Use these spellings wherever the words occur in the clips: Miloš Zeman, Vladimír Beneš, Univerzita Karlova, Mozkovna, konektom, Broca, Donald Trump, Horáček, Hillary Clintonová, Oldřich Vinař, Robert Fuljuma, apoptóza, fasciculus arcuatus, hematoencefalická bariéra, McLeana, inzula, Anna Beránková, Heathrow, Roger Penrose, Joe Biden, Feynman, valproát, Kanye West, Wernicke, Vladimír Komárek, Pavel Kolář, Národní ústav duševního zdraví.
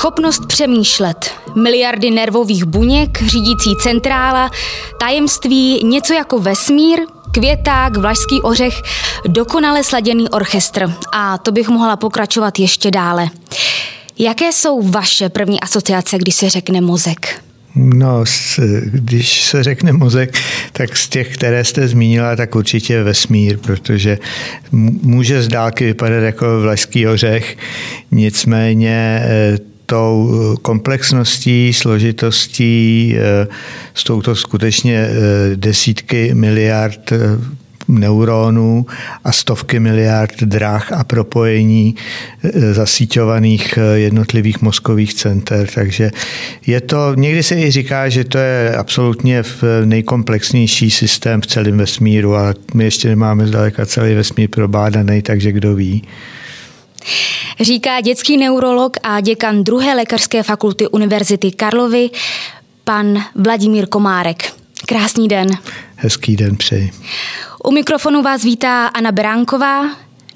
Schopnost přemýšlet, miliardy nervových buněk, řídící centrála, tajemství, něco jako vesmír, Květák, Vlašský ořech, dokonale sladěný orchestr. A to bych mohla pokračovat ještě dále. Jaké jsou vaše první asociace, když se řekne mozek? No, když se řekne mozek, tak z těch, které jste zmínila, tak určitě vesmír, protože může z dálky vypadat jako Vlašský ořech, nicméně tou komplexností, složitostí, s touto skutečně desítky miliard neuronů a stovky miliard dráh a propojení zasíťovaných jednotlivých mozkových center. Takže je to, někdy se i říká, že to je absolutně nejkomplexnější systém v celém vesmíru, ale my ještě nemáme zdaleka celý vesmír probádaný, takže kdo ví. Říká dětský neurolog a děkan 2. lékařské fakulty Univerzity Karlovy, pan Vladimír Komárek. Krásný den. Hezký den přeji. U mikrofonu vás vítá Anna Beránková.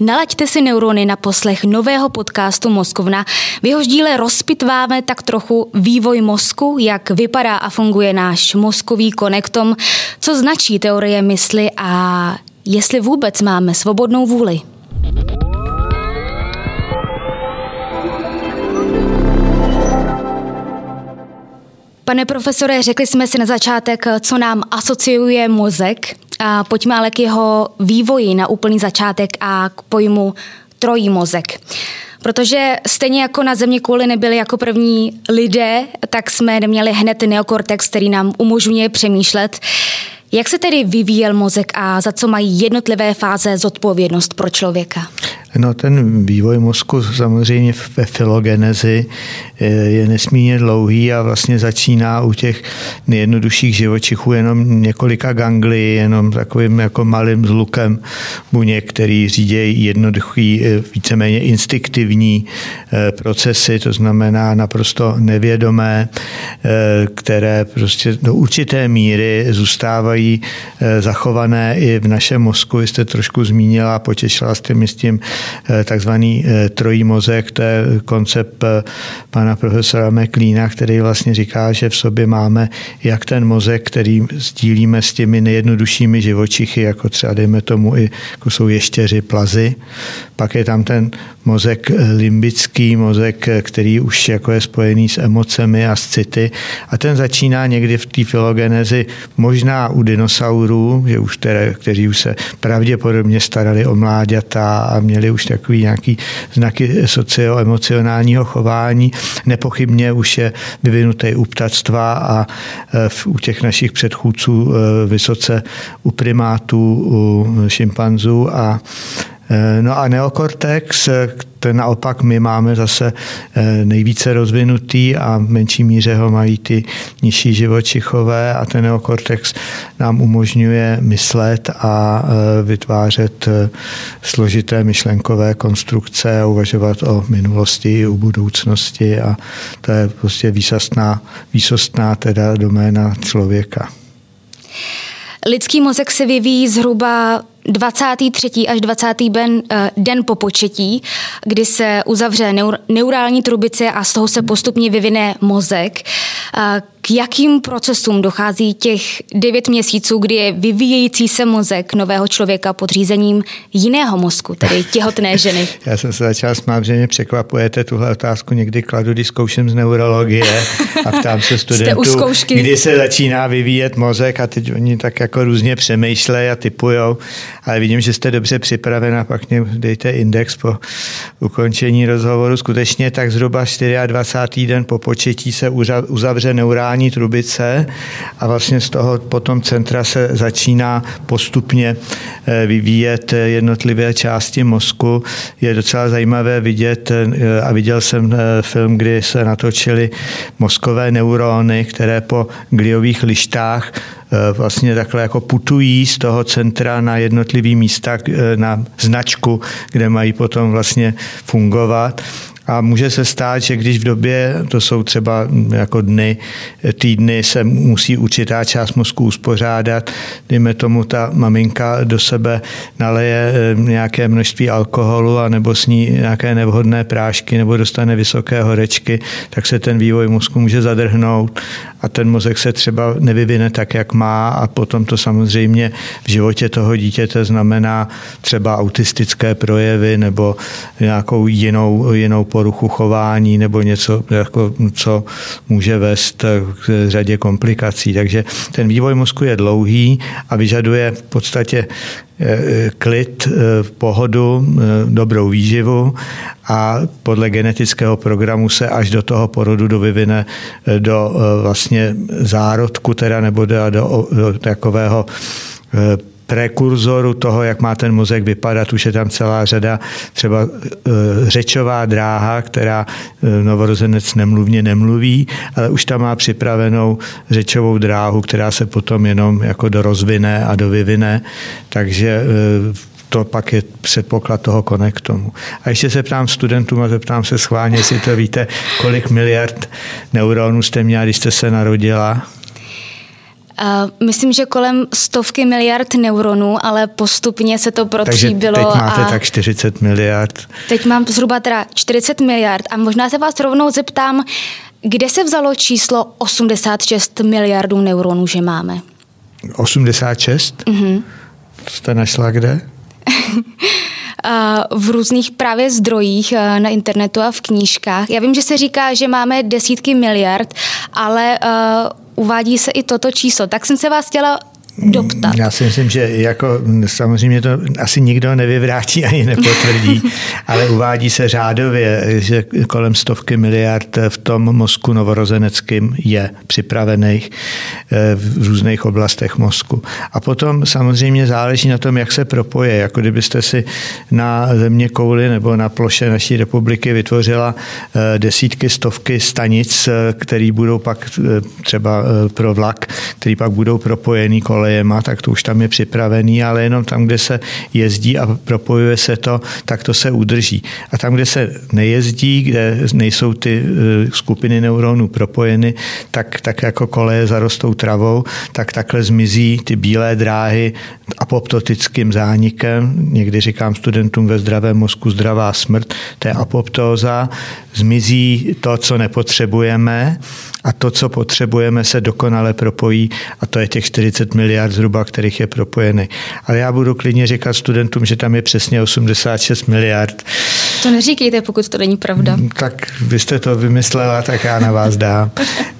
Nalaďte si neurony na poslech nového podcastu Mozkovna. V jeho díle rozpitváme tak trochu vývoj mozku, jak vypadá a funguje náš mozkový konektom, co značí teorie mysli a jestli vůbec máme svobodnou vůli. Pane profesore, řekli jsme si na začátek, co nám asociuje mozek. A pojďme ale k jeho vývoji na úplný začátek a k pojmu trojí mozek. Protože stejně jako na země kouli nebyli jako první lidé, tak jsme neměli hned neokortex, který nám umožňuje přemýšlet. Jak se tedy vyvíjel mozek a za co mají jednotlivé fáze zodpovědnost pro člověka? No, ten vývoj mozku samozřejmě ve filogenezi je nesmírně dlouhý a vlastně začíná u těch nejjednodušších živočichů jenom několika ganglií, jenom takovým jako malým zlukem buněk, který řídí jednoduchý, víceméně instinktivní procesy, to znamená naprosto nevědomé, které prostě do určité míry zůstávají zachované i v našem mozku. Vy jste trošku zmínila, potěšila jste mi s tím takzvaný trojí mozek, to je koncept pana profesora McLeana, který vlastně říká, že v sobě máme jak ten mozek, který sdílíme s těmi nejjednoduššími živočichy, jako třeba dejme tomu i jako jsou ještěři, plazy. Pak je tam ten mozek limbický, mozek, který už jako je spojený s emocemi a s city. A ten začíná někdy v té filogenezi možná u dinosaurů, že už kteří už se pravděpodobně starali o mláďata a měli už takový nějaký znaky socioemocionálního chování. Nepochybně už je vyvinutý u ptactva a u těch našich předchůdců vysoce u primátů, u šimpanzů. A neokortex, ten naopak my máme zase nejvíce rozvinutý a v menší míře ho mají ty nižší živočichové a ten neokortex nám umožňuje myslet a vytvářet složité myšlenkové konstrukce a uvažovat o minulosti, o budoucnosti a to je prostě výsostná teda doména člověka. Lidský mozek se vyvíjí zhruba 23. až 20. den po početí, kdy se uzavře neurální trubice a z toho se postupně vyvine mozek. K jakým procesům dochází těch 9 měsíců, kdy je vyvíjející se mozek nového člověka pod řízením jiného mozku, tedy těhotné ženy? Já jsem se začal smát, že mě překvapujete, tuhle otázku někdy kladu, když zkouším z neurologie a ptám se studentů, kdy se začíná vyvíjet mozek a teď oni tak jako různě přemýšlejí a typujou. Ale vidím, že jste dobře připravena, pak mě dejte index po ukončení rozhovoru. Skutečně tak zhruba 24. den po početí se uzavře neurální trubice a vlastně z toho potom centra se začíná postupně vyvíjet jednotlivé části mozku. Je docela zajímavé vidět, a viděl jsem film, kdy se natočily mozkové neurony, které po gliových lištách vlastně takhle jako putují z toho centra na jednotlivý místa, na značku, kde mají potom vlastně fungovat. A může se stát, že když v době, to jsou třeba jako dny, týdny, se musí určitá část mozku uspořádat, dejme tomu ta maminka do sebe naleje nějaké množství alkoholu a nebo sní nějaké nevhodné prášky nebo dostane vysoké horečky, tak se ten vývoj mozku může zadrhnout a ten mozek se třeba nevyvine tak, jak má a potom to samozřejmě v životě toho dítěte znamená třeba autistické projevy nebo nějakou jinou poruchu chování nebo něco, jako, co může vést k řadě komplikací. Takže ten vývoj mozku je dlouhý a vyžaduje v podstatě klid, pohodu, dobrou výživu a podle genetického programu se až do toho porodu dovyvine do vlastně zárodku, teda nebo do takového prekurzoru toho, jak má ten mozek vypadat. Už je tam celá řada třeba řečová dráha, která novorozenec nemluvně nemluví, ale už tam má připravenou řečovou dráhu, která se potom jenom jako dorozvine a dovyvine. Takže to pak je předpoklad toho konektomu. A ještě se ptám studentům a zeptám se schválně, jestli to víte, kolik miliard neuronů jste měla, když jste se narodila? Myslím, že kolem 100 miliard neuronů, ale postupně se to protříbilo. Takže teď máte tak 40 miliard. Teď mám zhruba teda 40 miliard a možná se vás rovnou zeptám, kde se vzalo číslo 86 miliardů neuronů, že máme? 86? Mm-hmm. Jste našla kde? V různých právě zdrojích na internetu a v knížkách. Já vím, že se říká, že máme desítky miliard, ale uvádí se i toto číslo. Tak jsem se vás chtěla doptat. Já si myslím, že jako samozřejmě to asi nikdo nevyvrátí ani nepotvrdí, ale uvádí se řádově, že kolem 100 miliard v tom mozku novorozeneckým je připravených v různých oblastech mozku. A potom samozřejmě záleží na tom, jak se propoje. Jako kdybyste si na zeměkouli nebo na ploše naší republiky vytvořila desítky, stovky stanic, které budou pak třeba pro vlak, který pak budou propojený kolem má, tak to už tam je připravený, ale jenom tam, kde se jezdí a propojuje se to, tak to se udrží. A tam, kde se nejezdí, kde nejsou ty skupiny neuronů propojeny, tak jako koleje zarostou travou, tak takhle zmizí ty bílé dráhy apoptotickým zánikem. Někdy říkám studentům ve zdravém mozku zdravá smrt, to je apoptóza. Zmizí to, co nepotřebujeme a to, co potřebujeme, se dokonale propojí a to je těch 40 miliard zhruba, kterých je propojený. Ale já budu klidně říkat studentům, že tam je přesně 86 miliard. To neříkejte, pokud to není pravda. Tak vy jste to vymyslela, tak já na vás dám.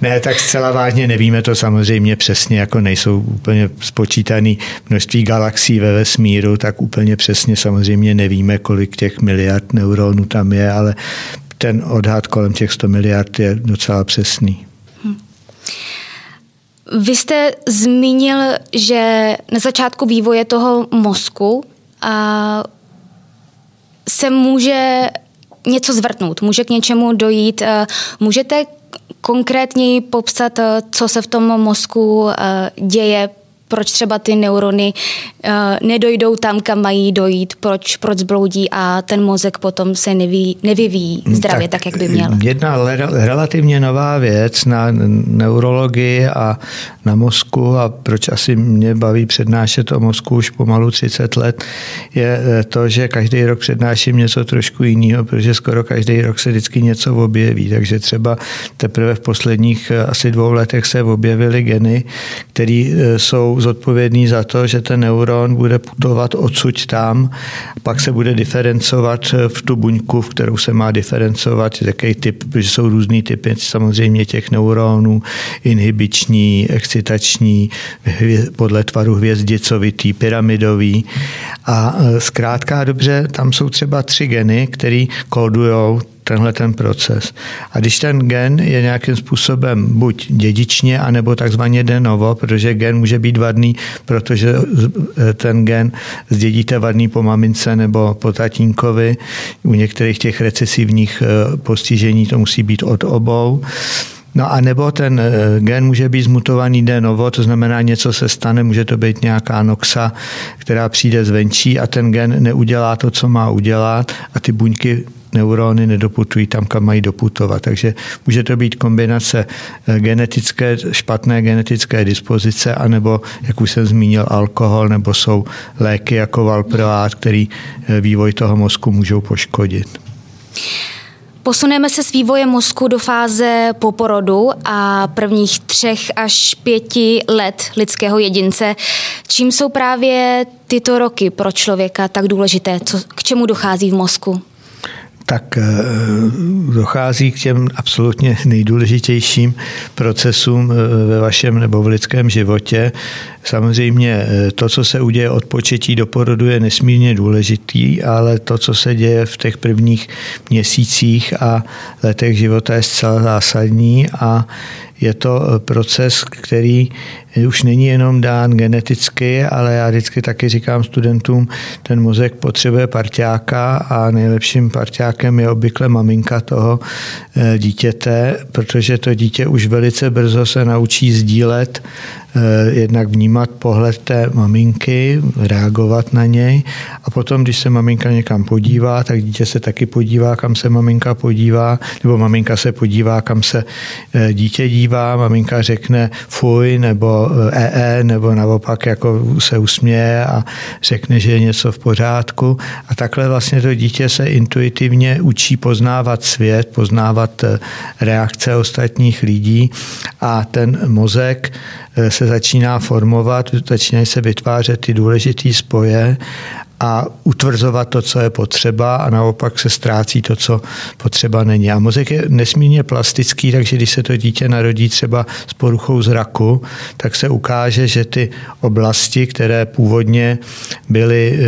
Ne, tak zcela vážně nevíme to samozřejmě přesně, jako nejsou úplně spočítaný množství galaxií ve vesmíru, tak úplně přesně samozřejmě nevíme, kolik těch miliard neuronů tam je, ale ten odhad kolem těch 100 miliard je docela přesný. Vy jste zmínil, že na začátku vývoje toho mozku se může něco zvrtnout, může k něčemu dojít. Můžete konkrétněji popsat, co se v tom mozku děje, proč třeba ty neurony nedojdou tam, kam mají dojít, proč zbloudí a ten mozek potom se nevyvíjí zdravě tak, jak by měl. Jedna relativně nová věc na neurologii a na mozku a proč asi mě baví přednášet o mozku už pomalu 30 let, je to, že každý rok přednáším něco trošku jiného, protože skoro každý rok se vždycky něco objeví. Takže třeba teprve v posledních asi 2 letech se objevily geny, které jsou zodpovědný za to, že ten neuron bude putovat odsud tam, pak se bude diferencovat v tu buňku, v kterou se má diferencovat, jaký typ, protože jsou různý typy samozřejmě těch neuronů, inhibiční, excitační, podle tvaru hvězdicovitý, pyramidový. A zkrátka dobře, tam jsou třeba 3 geny, které kódujou tenhle ten proces. A když ten gen je nějakým způsobem buď dědičně, anebo takzvaně de novo, protože gen může být vadný, protože ten gen zdědíte vadný po mamince nebo po tatínkovi. U některých těch recesivních postižení to musí být od obou. No a nebo ten gen může být zmutovaný de novo, to znamená něco se stane, může to být nějaká noxa, která přijde zvenčí a ten gen neudělá to, co má udělat a ty buňky neurony nedoputují tam, kam mají doputovat. Takže může to být kombinace špatné genetické dispozice, anebo, jak už jsem zmínil, alkohol, nebo jsou léky jako valproát, který vývoj toho mozku můžou poškodit. Posuneme se s vývojem mozku do fáze poporodu a prvních 3 až 5 let lidského jedince. Čím jsou právě tyto roky pro člověka tak důležité? K čemu dochází v mozku? Tak dochází k těm absolutně nejdůležitějším procesům ve vašem nebo v lidském životě. Samozřejmě to, co se uděje od početí do porodu, je nesmírně důležitý, ale to, co se děje v těch prvních měsících a letech života, je zcela zásadní a je to proces, který už není jenom dán geneticky, ale já vždycky taky říkám studentům, ten mozek potřebuje parťáka a nejlepším parťákem je obvykle maminka toho dítěte, protože to dítě už velice brzo se naučí sdílet, jednak vnímat pohled té maminky, reagovat na něj a potom, když se maminka někam podívá, tak dítě se taky podívá, kam se maminka podívá, nebo maminka se podívá, kam se dítě dívá, maminka řekne fuj, nebo nebo naopak jako se usměje a řekne, že je něco v pořádku a takhle vlastně to dítě se intuitivně učí poznávat svět, poznávat reakce ostatních lidí a ten mozek se začíná formovat, začínají se vytvářet ty důležité spoje a utvrzovat to, co je potřeba a naopak se ztrácí to, co potřeba není. A mozek je nesmírně plastický, takže když se to dítě narodí třeba s poruchou zraku, tak se ukáže, že ty oblasti, které původně byly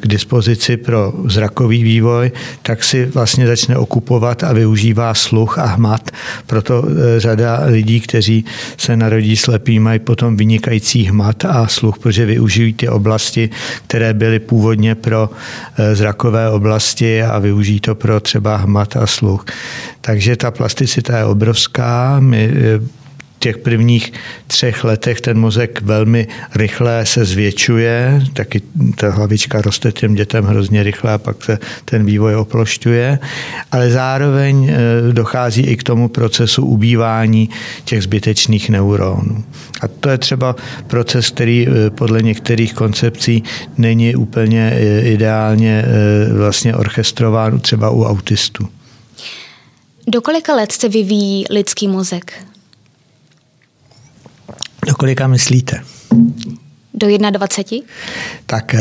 k dispozici pro zrakový vývoj, tak si vlastně začne okupovat a využívá sluch a hmat. Proto řada lidí, kteří se narodí slepí, mají potom vynikající hmat a sluch, protože využijí ty oblasti, které byly původně pro zrakové oblasti a využijí to pro třeba hmat a sluch. Takže ta plasticita je obrovská. V těch prvních 3 letech ten mozek velmi rychle se zvětšuje, taky ta hlavička roste těm dětem hrozně rychle a pak se ten vývoj oplošťuje, ale zároveň dochází i k tomu procesu ubývání těch zbytečných neuronů. A to je třeba proces, který podle některých koncepcí není úplně ideálně vlastně orchestrován třeba u autistů. Do kolika let se vyvíjí lidský mozek? Do kolika myslíte? Do 21? Tak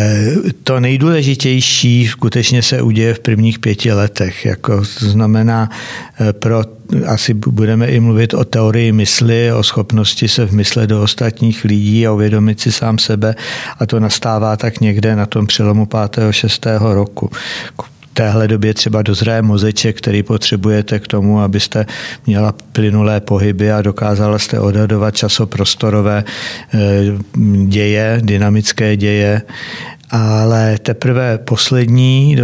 to nejdůležitější skutečně se uděje v prvních 5 letech. Jako znamená, asi budeme i mluvit o teorii mysli, o schopnosti se vmyslet do ostatních lidí a uvědomit si sám sebe. A to nastává tak někde na tom přelomu 5. a 6. roku. V téhle době třeba dozraje mozeček, který potřebujete k tomu, abyste měla plynulé pohyby a dokázala jste odhadovat časoprostorové děje, dynamické děje, ale teprve poslední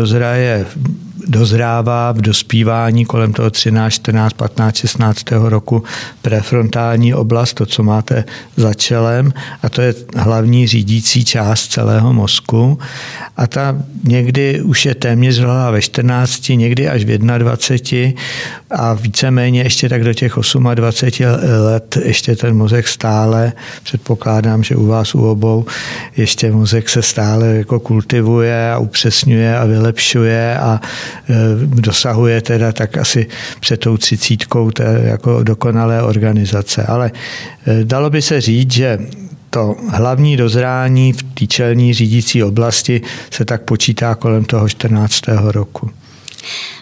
dozrává v dospívání kolem toho 13, 14, 15, 16. roku prefrontální oblast, to, co máte za čelem, a to je hlavní řídící část celého mozku. A ta někdy už je téměř zralá ve 14, někdy až v 21 a víceméně ještě tak do těch 28 let ještě ten mozek stále, předpokládám, že u vás u obou, ještě mozek se stále jako kultivuje a upřesňuje a vylepšuje a dosahuje teda tak asi před tou 30 jako dokonalé organizace. Ale dalo by se říct, že to hlavní dozrání v té čelní řídící oblasti se tak počítá kolem toho 14. roku.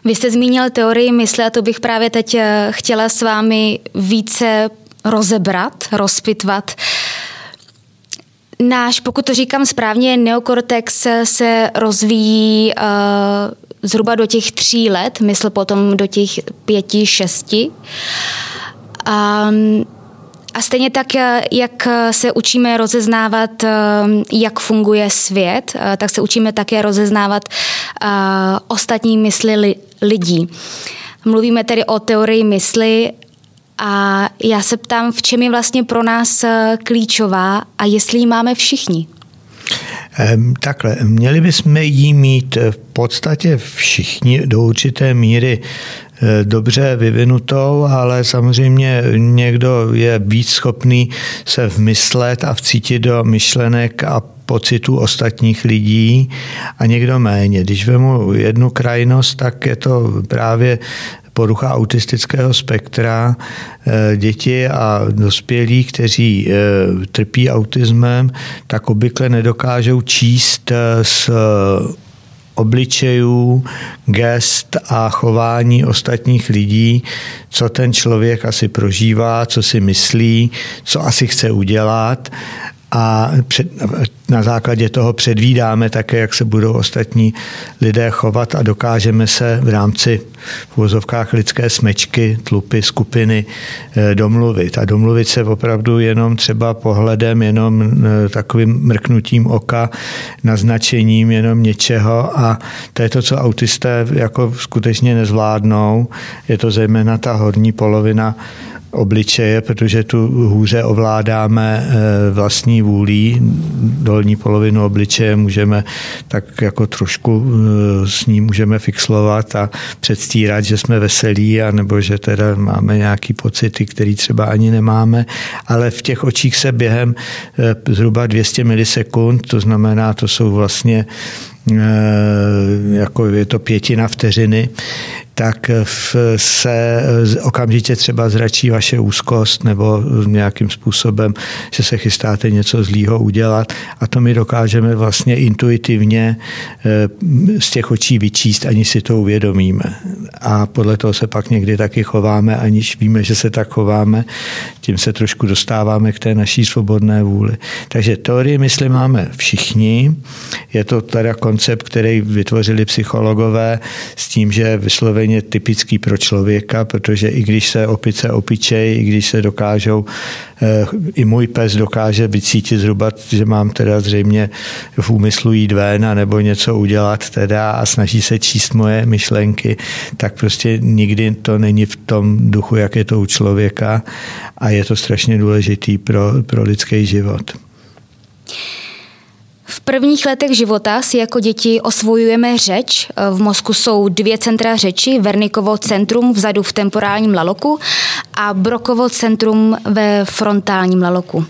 Vy jste zmínil teorii mysli a to bych právě teď chtěla s vámi více rozebrat, rozpitvat. Náš, pokud to říkám správně, neokortex se rozvíjí zhruba do těch 3 let, mysl potom do těch 5, 6. A stejně tak, jak se učíme rozeznávat, jak funguje svět, tak se učíme také rozeznávat ostatní mysli lidí. Mluvíme tedy o teorii mysli a já se ptám, v čem je vlastně pro nás klíčová a jestli ji máme všichni. Takhle, měli bychom ji mít v podstatě všichni do určité míry dobře vyvinutou, ale samozřejmě někdo je víc schopný se vmyslet a vcítit do myšlenek a pocitů ostatních lidí a někdo méně. Když vemu jednu krajnost, tak je to právě porucha autistického spektra, děti a dospělí, kteří trpí autismem, tak obvykle nedokážou číst s obličejů, gest a chování ostatních lidí, co ten člověk asi prožívá, co si myslí, co asi chce udělat. A na základě toho předvídáme také, jak se budou ostatní lidé chovat a dokážeme se v rámci v uvozovkách lidské smečky, tlupy, skupiny domluvit. A domluvit se opravdu jenom třeba pohledem, jenom takovým mrknutím oka, naznačením jenom něčeho a to je to, co autisté jako skutečně nezvládnou. Je to zejména ta horní polovina obličeje, protože tu hůře ovládáme vlastní vůlí. Dolní polovinu obličeje můžeme tak jako trošku s ní můžeme fixlovat a předstírat, že jsme veselí a nebo že teda máme nějaký pocity, který třeba ani nemáme, ale v těch očích se během zhruba 200 milisekund, to znamená, to jsou vlastně jako je to 1/5 vteřiny, tak se okamžitě třeba zračí vaše úzkost nebo nějakým způsobem, že se chystáte něco zlýho udělat a to my dokážeme vlastně intuitivně z těch očí vyčíst, aniž si to uvědomíme. A podle toho se pak někdy taky chováme, aniž víme, že se tak chováme, tím se trošku dostáváme k té naší svobodné vůli. Takže teorie mysli máme všichni, je to teda koncept, který vytvořili psychologové s tím, že vysloveně typický pro člověka, protože i když se opice opičejí, i když se dokážou, i můj pes dokáže vycítit zhruba, že mám teda zřejmě v úmyslu jít ven a nebo něco udělat teda a snaží se číst moje myšlenky, tak prostě nikdy to není v tom duchu, jak je to u člověka a je to strašně důležitý pro lidský život. V prvních letech života si jako děti osvojujeme řeč. V mozku jsou 2 centra řeči, Wernickovo centrum vzadu v temporálním laloku a Brocovo centrum ve frontálním laloku.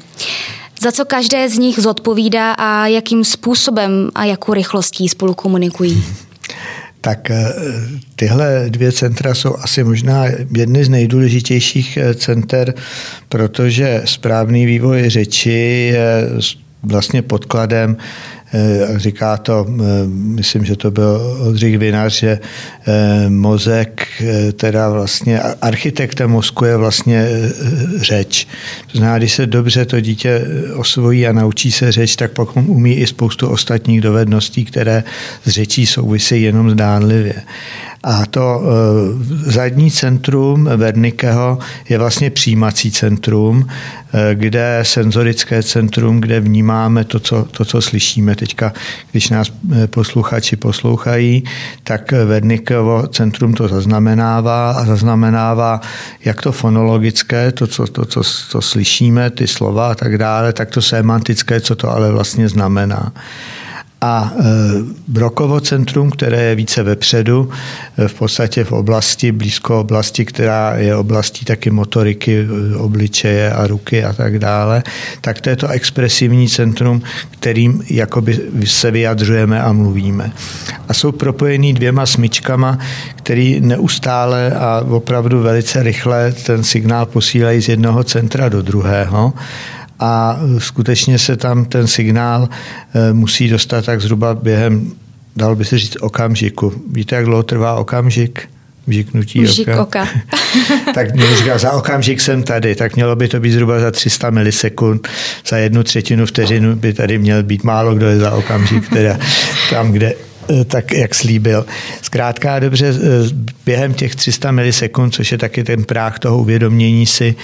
Za co každé z nich zodpovídá a jakým způsobem a jakou rychlostí spolu komunikují? Tak tyhle 2 centra jsou asi možná jedny z nejdůležitějších center, protože správný vývoj řeči je vlastně podkladem, říká to, myslím, že to byl Oldřich Vinař, že mozek, teda vlastně architektem mozku je vlastně řeč. To znamená, když se dobře to dítě osvojí a naučí se řeč, tak potom umí i spoustu ostatních dovedností, které s řečí souvisí jenom zdánlivě. A to zadní centrum Wernickeho je vlastně přijímací centrum, kde senzorické centrum, kde vnímáme to, co slyšíme. Teďka, když nás posluchači poslouchají, tak Wernickeho centrum to zaznamenává a zaznamenává jak to fonologické, to, co slyšíme, ty slova a tak dále, tak to semantické, co to ale vlastně znamená. A Brocovo centrum, které je více vepředu, v podstatě v oblasti, blízko oblasti, která je oblastí taky motoriky, obličeje a ruky a tak dále, tak to je to expresivní centrum, kterým jakoby se vyjadřujeme a mluvíme. A jsou propojený 2 smyčkama, který neustále a opravdu velice rychle ten signál posílají z jednoho centra do druhého. A skutečně se tam ten signál musí dostat tak zhruba během, dalo by se říct, okamžiku. Víte, jak dlouho trvá okamžik? Vžiknutí oka. Tak mě říkal, za okamžik jsem tady, tak mělo by to být zhruba za 300 milisekund, za 1/3 vteřinu by tady měl být, málo kdo je za okamžik, teda tam, kde tak, jak slíbil. Zkrátka dobře, během těch 300 milisekund, což je taky ten práh toho uvědomění si,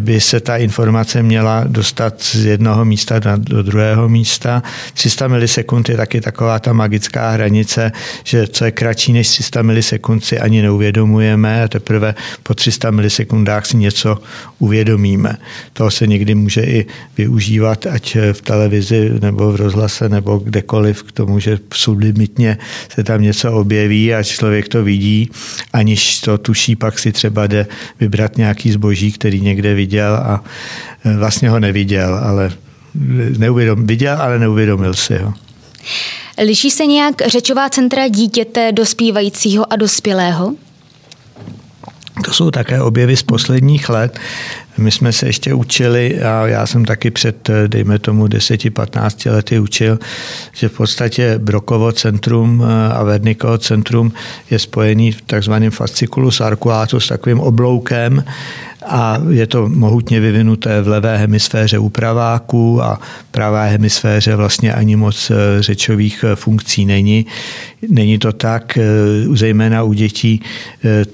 by se ta informace měla dostat z jednoho místa do druhého místa. 300 milisekund je taky taková ta magická hranice, že co je kratší než 300 milisekund si ani neuvědomujeme a teprve po 300 milisekundách si něco uvědomíme. To se někdy může i využívat, ať v televizi nebo v rozhlase nebo kdekoliv k tomu, že sublimitně se tam něco objeví a člověk to vidí, aniž to tuší, pak si třeba jde vybrat nějaký zboží, který někde viděl a vlastně ho neviděl, ale viděl, ale neuvědomil si ho. Liší se nějak řečová centra dítěte, dospívajícího a dospělého? To jsou také objevy z posledních let. My jsme se ještě učili a já jsem taky před, dejme tomu, 10-15 lety učil, že v podstatě Brokovo centrum a Wernickeho centrum je spojený v takzvaném fasciculus arcuatus s takovým obloukem a je to mohutně vyvinuté v levé hemisféře úpraváku a pravé hemisféře vlastně ani moc řečových funkcí není. Není to tak, zejména u dětí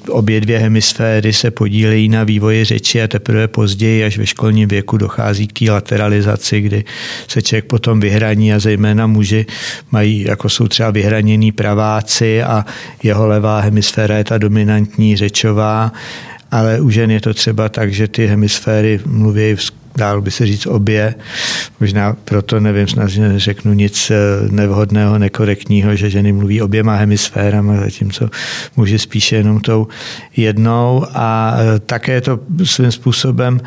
obě dvě hemisféry se podílejí na vývoji řeči a teprve později, až ve školním věku, dochází k té lateralizaci, kdy se člověk potom vyhraní a zejména muži mají, jako jsou třeba vyhranění praváci a jeho levá hemisféra je ta dominantní řečová, ale u žen je to třeba tak, že ty hemisféry mluví, dál by se říct obě, možná proto nevím, snad neřeknu nic nevhodného, nekorektního, že ženy mluví oběma hemisférama, zatímco muži spíše jenom tou jednou a také je to svým způsobem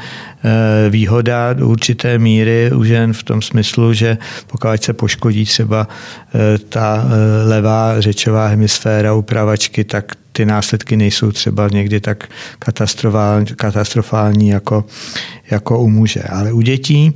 výhoda do určité míry u žen v tom smyslu, že pokud se poškodí třeba ta levá řečová hemisféra u pravačky, tak ty následky nejsou třeba někdy tak katastrofální jako u muže. Ale u dětí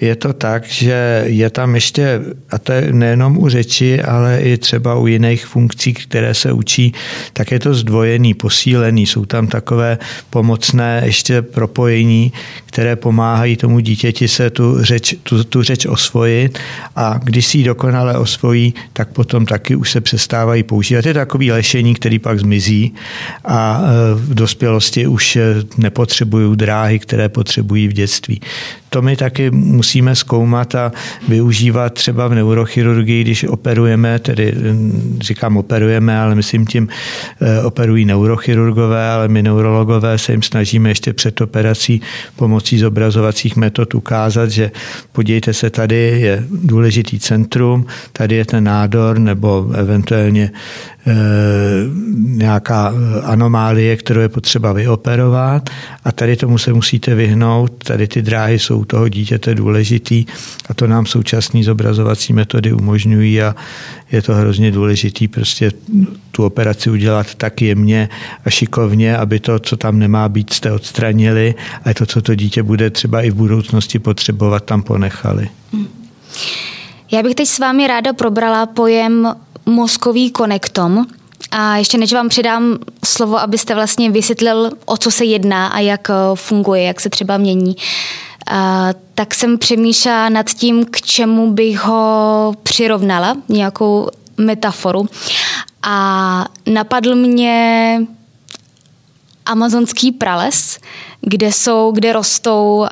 je to tak, že je tam ještě, a to je nejenom u řeči, ale i třeba u jiných funkcí, které se učí, tak je to zdvojený, posílený. Jsou tam takové pomocné ještě propojení, které pomáhají tomu dítěti se tu řeč osvojit a když si ji dokonale osvojí, tak potom taky už se přestávají používat. Je to takový lešení, který pak zmizí a v dospělosti už nepotřebují dráhy, které potřebují v dětství. To my taky musíme zkoumat a využívat třeba v neurochirurgii, když operujeme, tedy říkám operujeme, ale myslím tím operují neurochirurgové, ale my neurologové se jim snažíme ještě před operací pomocí zobrazovacích metod ukázat, že podívejte se, tady je důležitý centrum, tady je ten nádor nebo eventuálně nějaká anomálie, kterou je potřeba vyoperovat a tady tomu se musíte vyhnout, tady ty dráhy jsou u toho dítěte důležitý a to nám současné zobrazovací metody umožňují a je to hrozně důležitý prostě tu operaci udělat tak jemně a šikovně, aby to, co tam nemá být, jste odstranili a to, co to dítě bude třeba i v budoucnosti potřebovat, tam ponechali. Já bych teď s vámi ráda probrala pojem mozkový konektom. A ještě než vám předám slovo, abyste vlastně vysvětlil, o co se jedná a jak funguje, jak se třeba mění, tak jsem přemýšlela nad tím, k čemu bych ho přirovnala, nějakou metaforu. A napadl mě amazonský prales, kde rostou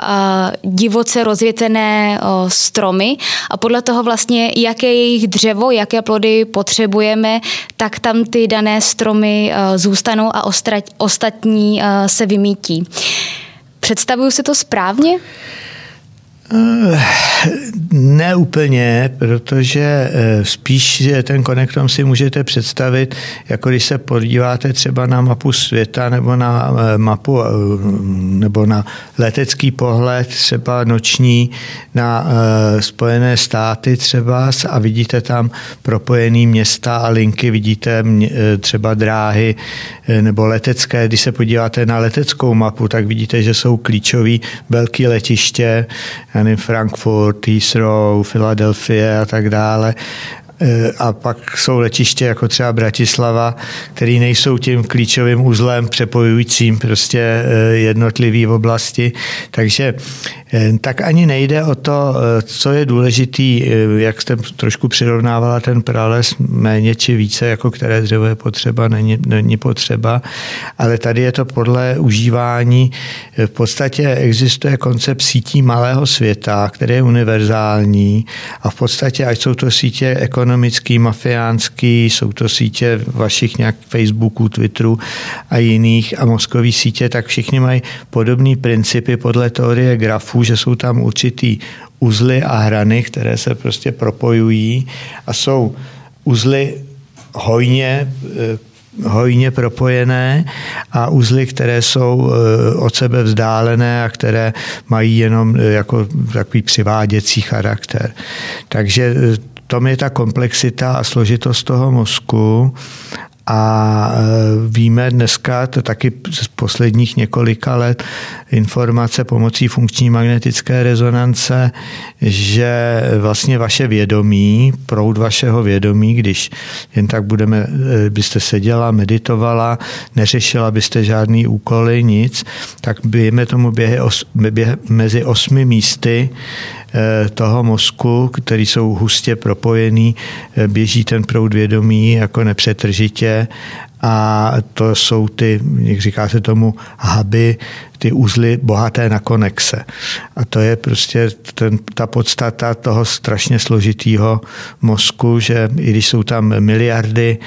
divoce rozvětené stromy a podle toho vlastně, jaké je jejich dřevo, jaké plody potřebujeme, tak tam ty dané stromy zůstanou a ostatní se vymítí. Představuju si to správně? Ne úplně, protože spíš ten konektom si můžete představit, jako když se podíváte třeba na mapu světa nebo na mapu nebo na letecký pohled, třeba noční na Spojené státy třeba a vidíte tam propojený města a linky, vidíte třeba dráhy nebo letecké. Když se podíváte na leteckou mapu, tak vidíte, že jsou klíčový velký letiště, Frankfurt, Heathrow, Philadelphia a tak dále. A pak jsou letiště jako třeba Bratislava, které nejsou tím klíčovým uzlem přepojujícím prostě jednotlivý oblasti. Takže tak ani nejde o to, co je důležitý, jak jste trošku přirovnávala ten prales, méně či více, jako které dřevo je potřeba, není potřeba, ale tady je to podle užívání. V podstatě existuje koncept sítí malého světa, který je univerzální a v podstatě, ať jsou to sítě ekonomický, mafiánský, jsou to sítě vašich nějak Facebooků, Twitterů a jiných a mozkový sítě, tak všichni mají podobné principy podle teorie grafů, že jsou tam určitý uzly a hrany, které se prostě propojují a jsou uzly hojně propojené a uzly, které jsou od sebe vzdálené a které mají jenom jako takový přiváděcí charakter. Takže tam je ta komplexita a složitost toho mozku a víme dneska, to taky z posledních několika let, informace pomocí funkční magnetické rezonance, že vlastně vaše vědomí, proud vašeho vědomí, když jen tak byste seděla, meditovala, neřešila byste žádný úkoly, nic, tak bějeme tomu mezi 8 místy toho mozku, který jsou hustě propojený, běží ten proud vědomí jako nepřetržitě a to jsou ty, jak říká se tomu, huby, ty uzly bohaté na konexe. A to je prostě ta podstata toho strašně složitého mozku, že i když jsou tam miliardy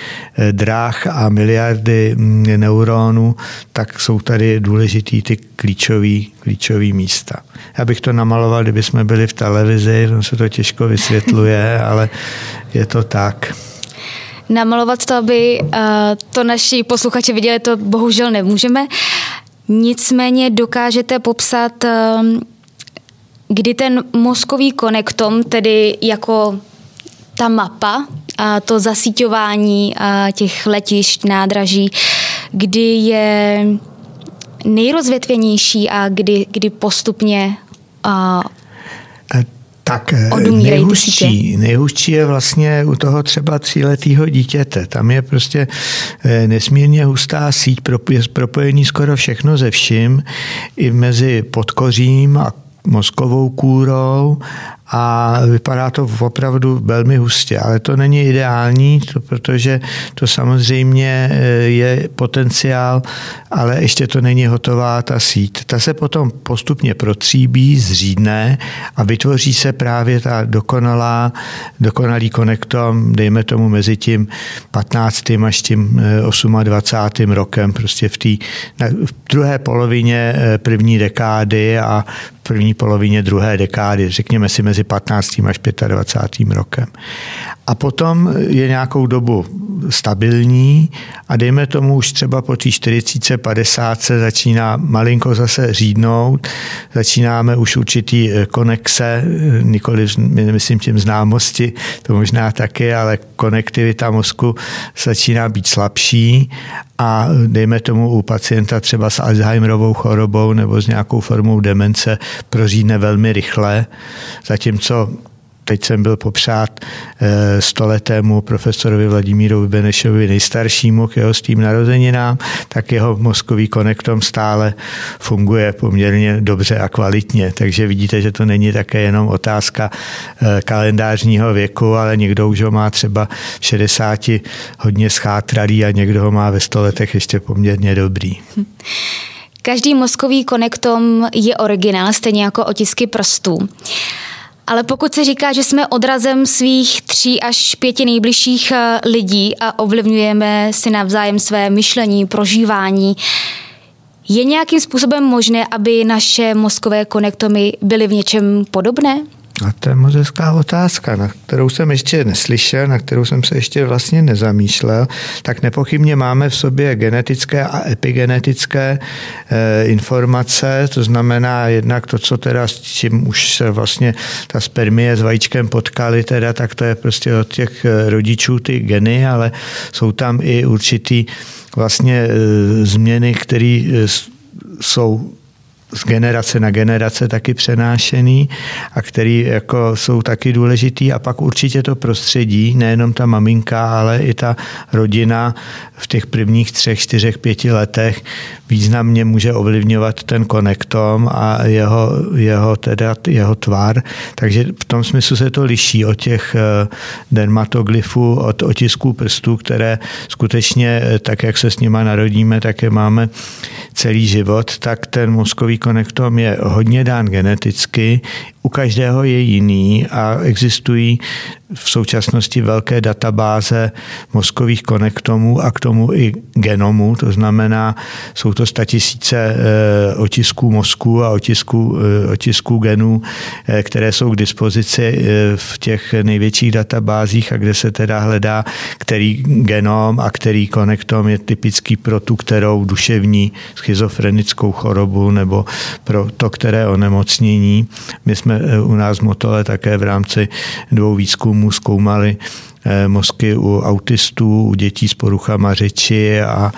dráh a miliardy neuronů, tak jsou tady důležitý ty klíčový místa. Já bych to namaloval, kdyby jsme byli v televizi, no se to těžko vysvětluje, ale je to tak. Namalovat to, aby to naši posluchači viděli, to bohužel nemůžeme. Nicméně dokážete popsat, kdy ten mozkový konektom, tedy jako ta mapa, to zasíťování těch letišť, nádraží, kdy je nejrozvětvenější a kdy postupně tak nejhustší je vlastně u toho třeba 3letého dítěte. Tam je prostě nesmírně hustá síť, je propojení skoro všechno ze vším, i mezi podkořím a mozkovou kůrou a vypadá to opravdu velmi hustě, ale to není ideální, protože to samozřejmě je potenciál, ale ještě to není hotová ta síť. Ta se potom postupně protříbí, zřídne a vytvoří se právě ta dokonalý konektom, dejme tomu mezi tím 15. až tím 28. rokem, prostě v druhé polovině první dekády a první polovině druhé dekády, řekněme si mezi 15. až 25. rokem. A potom je nějakou dobu stabilní a dejme tomu už třeba po té 40, 50 se začíná malinko zase řídnout, začínáme už určitý konexe, nikoli myslím tím známosti, to možná taky, ale konektivita mozku začíná být slabší a dejme tomu u pacienta třeba s Alzheimerovou chorobou nebo s nějakou formou demence prořídne velmi rychle, zatímco teď jsem byl popřát 100letému profesorovi Vladimírovi Benešovi nejstaršímu k jeho s tím narozeninám, tak jeho mozkový konektom stále funguje poměrně dobře a kvalitně. Takže vidíte, že to není také jenom otázka kalendářního věku, ale někdo už ho má třeba v 60 hodně schátralý a někdo ho má ve 100 letech ještě poměrně dobrý. Každý mozkový konektom je originál, stejně jako otisky prstů. Ale pokud se říká, že jsme odrazem svých 3 až 5 nejbližších lidí a ovlivňujeme si navzájem své myšlení, prožívání, je nějakým způsobem možné, aby naše mozkové konektomy byly v něčem podobné? A to je moc hezká otázka, na kterou jsem ještě neslyšel, na kterou jsem se ještě vlastně nezamýšlel. Tak nepochybně máme v sobě genetické a epigenetické informace, to znamená jednak to, co teda s tím už se vlastně ta spermie s vajíčkem potkali, teda, tak to je prostě od těch rodičů ty geny, ale jsou tam i určitý vlastně změny, které jsou z generace na generace taky přenášený a který jako jsou taky důležitý. A pak určitě to prostředí, nejenom ta maminka, ale i ta rodina v těch prvních 3, 4, 5 letech významně může ovlivňovat ten konektom a jeho tvar. Takže v tom smyslu se to liší od těch dermatoglyfů, od otisků prstů, které skutečně tak, jak se s nima narodíme, tak je máme celý život, tak ten mozkový konektom je hodně dán geneticky, u každého je jiný a existují v současnosti velké databáze mozkových konektomů a k tomu i genomu, to znamená, jsou to statisíce otisků mozku a otisků genů, které jsou k dispozici v těch největších databázích a kde se teda hledá, který genom a který konektom je typický pro tu kterou duševní schizofrenickou chorobu nebo pro to které onemocnění. My jsme u nás v Motole také v rámci 2 výzkumů zkoumali mozky u autistů, u dětí s poruchama řeči a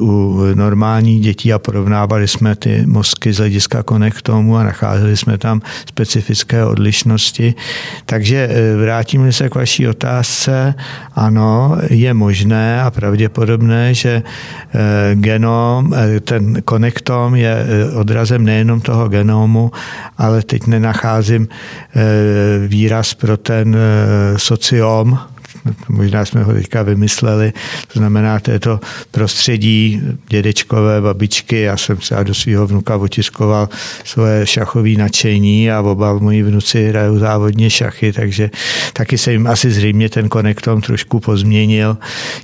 u normálních dětí a porovnávali jsme ty mozky z hlediska konektomu a nacházeli jsme tam specifické odlišnosti. Takže vrátím se k vaší otázce. Ano, je možné a pravděpodobné, že genom, ten konektom je odrazem nejenom toho genomu, ale teď nenacházím výraz pro ten sociom, možná jsme ho teďka vymysleli, to znamená, to je to prostředí dědečkové, babičky, já jsem třeba do svého vnuka otiskoval svoje šachové nadšení a oba moji vnuci hrajou závodně šachy, takže taky se jim asi zřejmě ten konektom trošku pozměnil.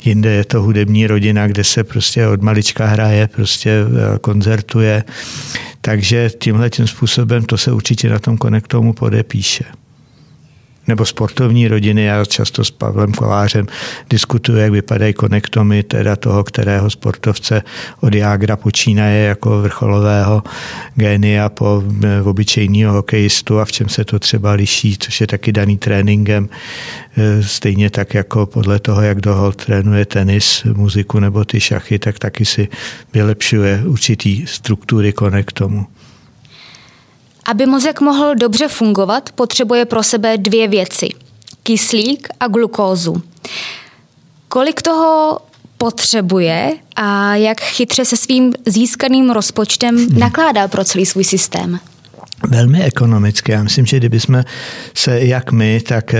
Jinde je to hudební rodina, kde se prostě od malička hraje, prostě koncertuje, takže tímhle tím způsobem to se určitě na tom konektomu podepíše. Nebo sportovní rodiny, já často s Pavlem Kolářem diskutuju, jak vypadají konektomy, teda toho, kterého sportovce od jágra počínaje jako vrcholového génia po obyčejného hokejistu a v čem se to třeba liší, což je taky daný tréninkem, stejně tak jako podle toho, jak Dohol trénuje tenis, muziku nebo ty šachy, tak taky si vylepšuje určitý struktury konektomu. Aby mozek mohl dobře fungovat, potřebuje pro sebe 2 věci. Kyslík a glukózu. Kolik toho potřebuje a jak chytře se svým získaným rozpočtem nakládá pro celý svůj systém? Velmi ekonomicky. Já myslím, že kdybychom se, jak my, tak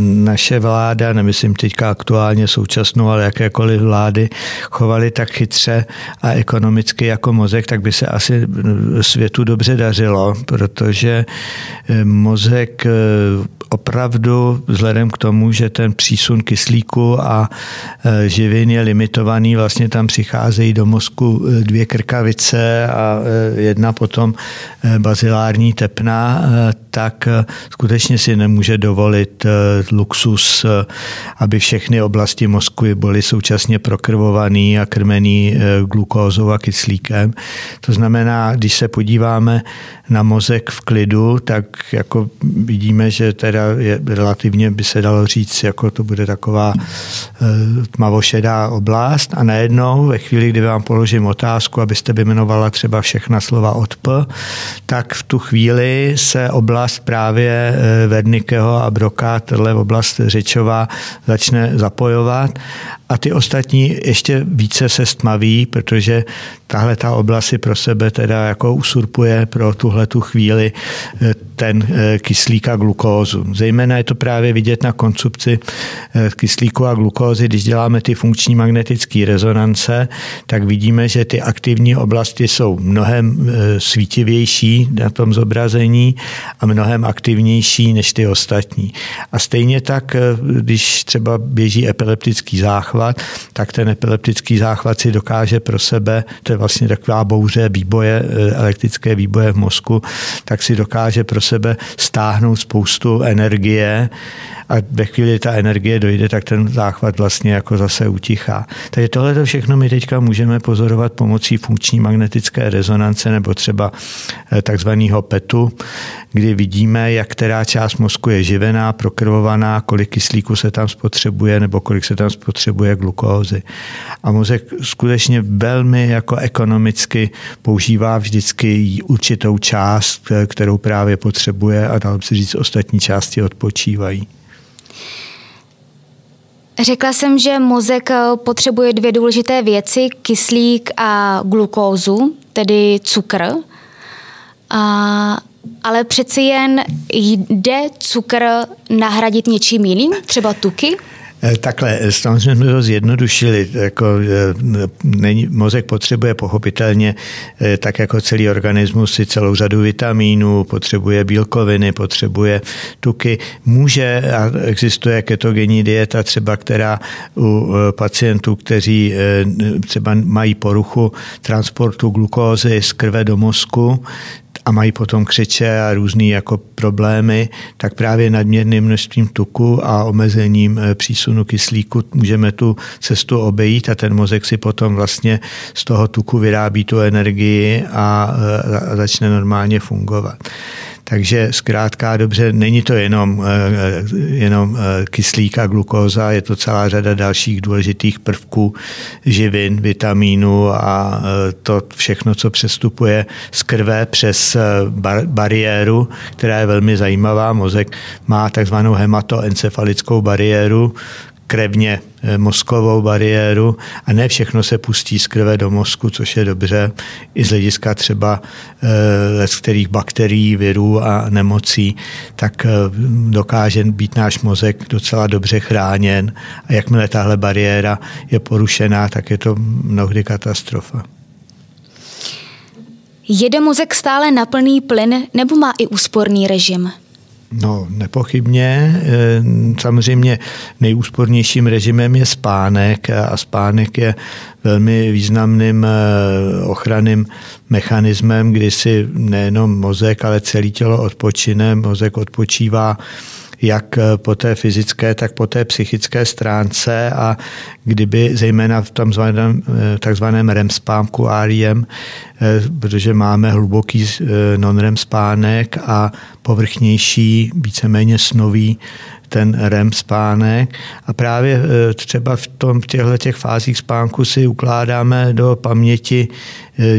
naše vláda, nemyslím teďka aktuálně současnou, ale jakékoliv vlády, chovali tak chytře a ekonomicky jako mozek, tak by se asi světu dobře dařilo, protože mozek opravdu, vzhledem k tomu, že ten přísun kyslíku a živin je limitovaný, vlastně tam přicházejí do mozku 2 krkavice a 1 potom bazilární tepna, tak skutečně si nemůže dovolit luxus, aby všechny oblasti mozku byly současně prokrvovaný a krmený glukózou a kyslíkem. To znamená, když se podíváme na mozek v klidu, tak jako vidíme, že teda je relativně, by se dalo říct, jako to bude taková tmavošedá oblast a najednou ve chvíli, kdy vám položím otázku, abyste vyjmenovala třeba všechna slova od P, tak v tu chvíli se oblast právě Wernickeho a Broca, tohle oblast řečová, začne zapojovat a ty ostatní ještě více se stmaví, protože tahle ta oblast si pro sebe teda jako usurpuje pro tuhle tu chvíli ten kyslík a glukózu. Zejména je to právě vidět na konsumpci kyslíku a glukózy, když děláme ty funkční magnetické rezonance, tak vidíme, že ty aktivní oblasti jsou mnohem svítivější na tom zobrazení a mnohem aktivnější než ty ostatní. A stejně tak, když třeba běží epileptický záchvat, tak ten epileptický záchvat si dokáže pro sebe, to je vlastně taková bouře výboje, elektrické výboje v mozku, tak si dokáže pro sebe stáhnout spoustu energie a ve chvíli, kdy ta energie dojde, tak ten záchvat vlastně jako zase utichá. Takže tohle všechno my teďka můžeme pozorovat pomocí funkční magnetické rezonance nebo třeba takzvaného PETu, kdy vidíme, jak která část mozku je živená, prokrvovaná, kolik kyslíku se tam spotřebuje nebo kolik se tam spotřebuje obsahuje glukózy. A mozek skutečně velmi jako ekonomicky používá vždycky určitou část, kterou právě potřebuje, a dalo by se říct, ostatní části odpočívají. Řekla jsem, že mozek potřebuje dvě důležité věci, kyslík a glukózu, tedy cukr. Ale přeci jen jde cukr nahradit něčím jiným, třeba tuky? Takhle, samozřejmě jsme to zjednodušili. Mozek potřebuje pochopitelně, tak jako celý organismus, si celou řadu vitamínů, potřebuje bílkoviny, potřebuje tuky. Může, a existuje ketogenní dieta třeba, která u pacientů, kteří třeba mají poruchu transportu glukózy z krve do mozku, a mají potom křeče a různé jako problémy, tak právě nadměrným množstvím tuku a omezením přísunu kyslíku můžeme tu cestu obejít a ten mozek si potom vlastně z toho tuku vyrábí tu energii a začne normálně fungovat. Takže zkrátka dobře, není to jenom kyslík a glukóza, je to celá řada dalších důležitých prvků, živin, vitamínů a to všechno, co přestupuje z krve přes bariéru, která je velmi zajímavá. Mozek má takzvanou hematoencefalickou bariéru, krevně mozkovou bariéru a ne všechno se pustí z krve do mozku, což je dobře i z hlediska třeba z kterých bakterií, virů a nemocí, tak dokáže být náš mozek docela dobře chráněn a jakmile tahle bariéra je porušená, tak je to mnohdy katastrofa. Jede mozek stále na plný plyn nebo má i úsporný režim? No, nepochybně. Samozřejmě nejúspornějším režimem je spánek a spánek je velmi významným ochranným mechanismem, kdy si nejenom mozek, ale celé tělo odpočine. Mozek odpočívá jak po té fyzické, tak po té psychické stránce a kdyby zejména v tom takzvaném REM spánku REM, protože máme hluboký non-REM spánek a povrchnější, víceméně snový ten REM spánek a právě třeba v těchto fázích spánku si ukládáme do paměti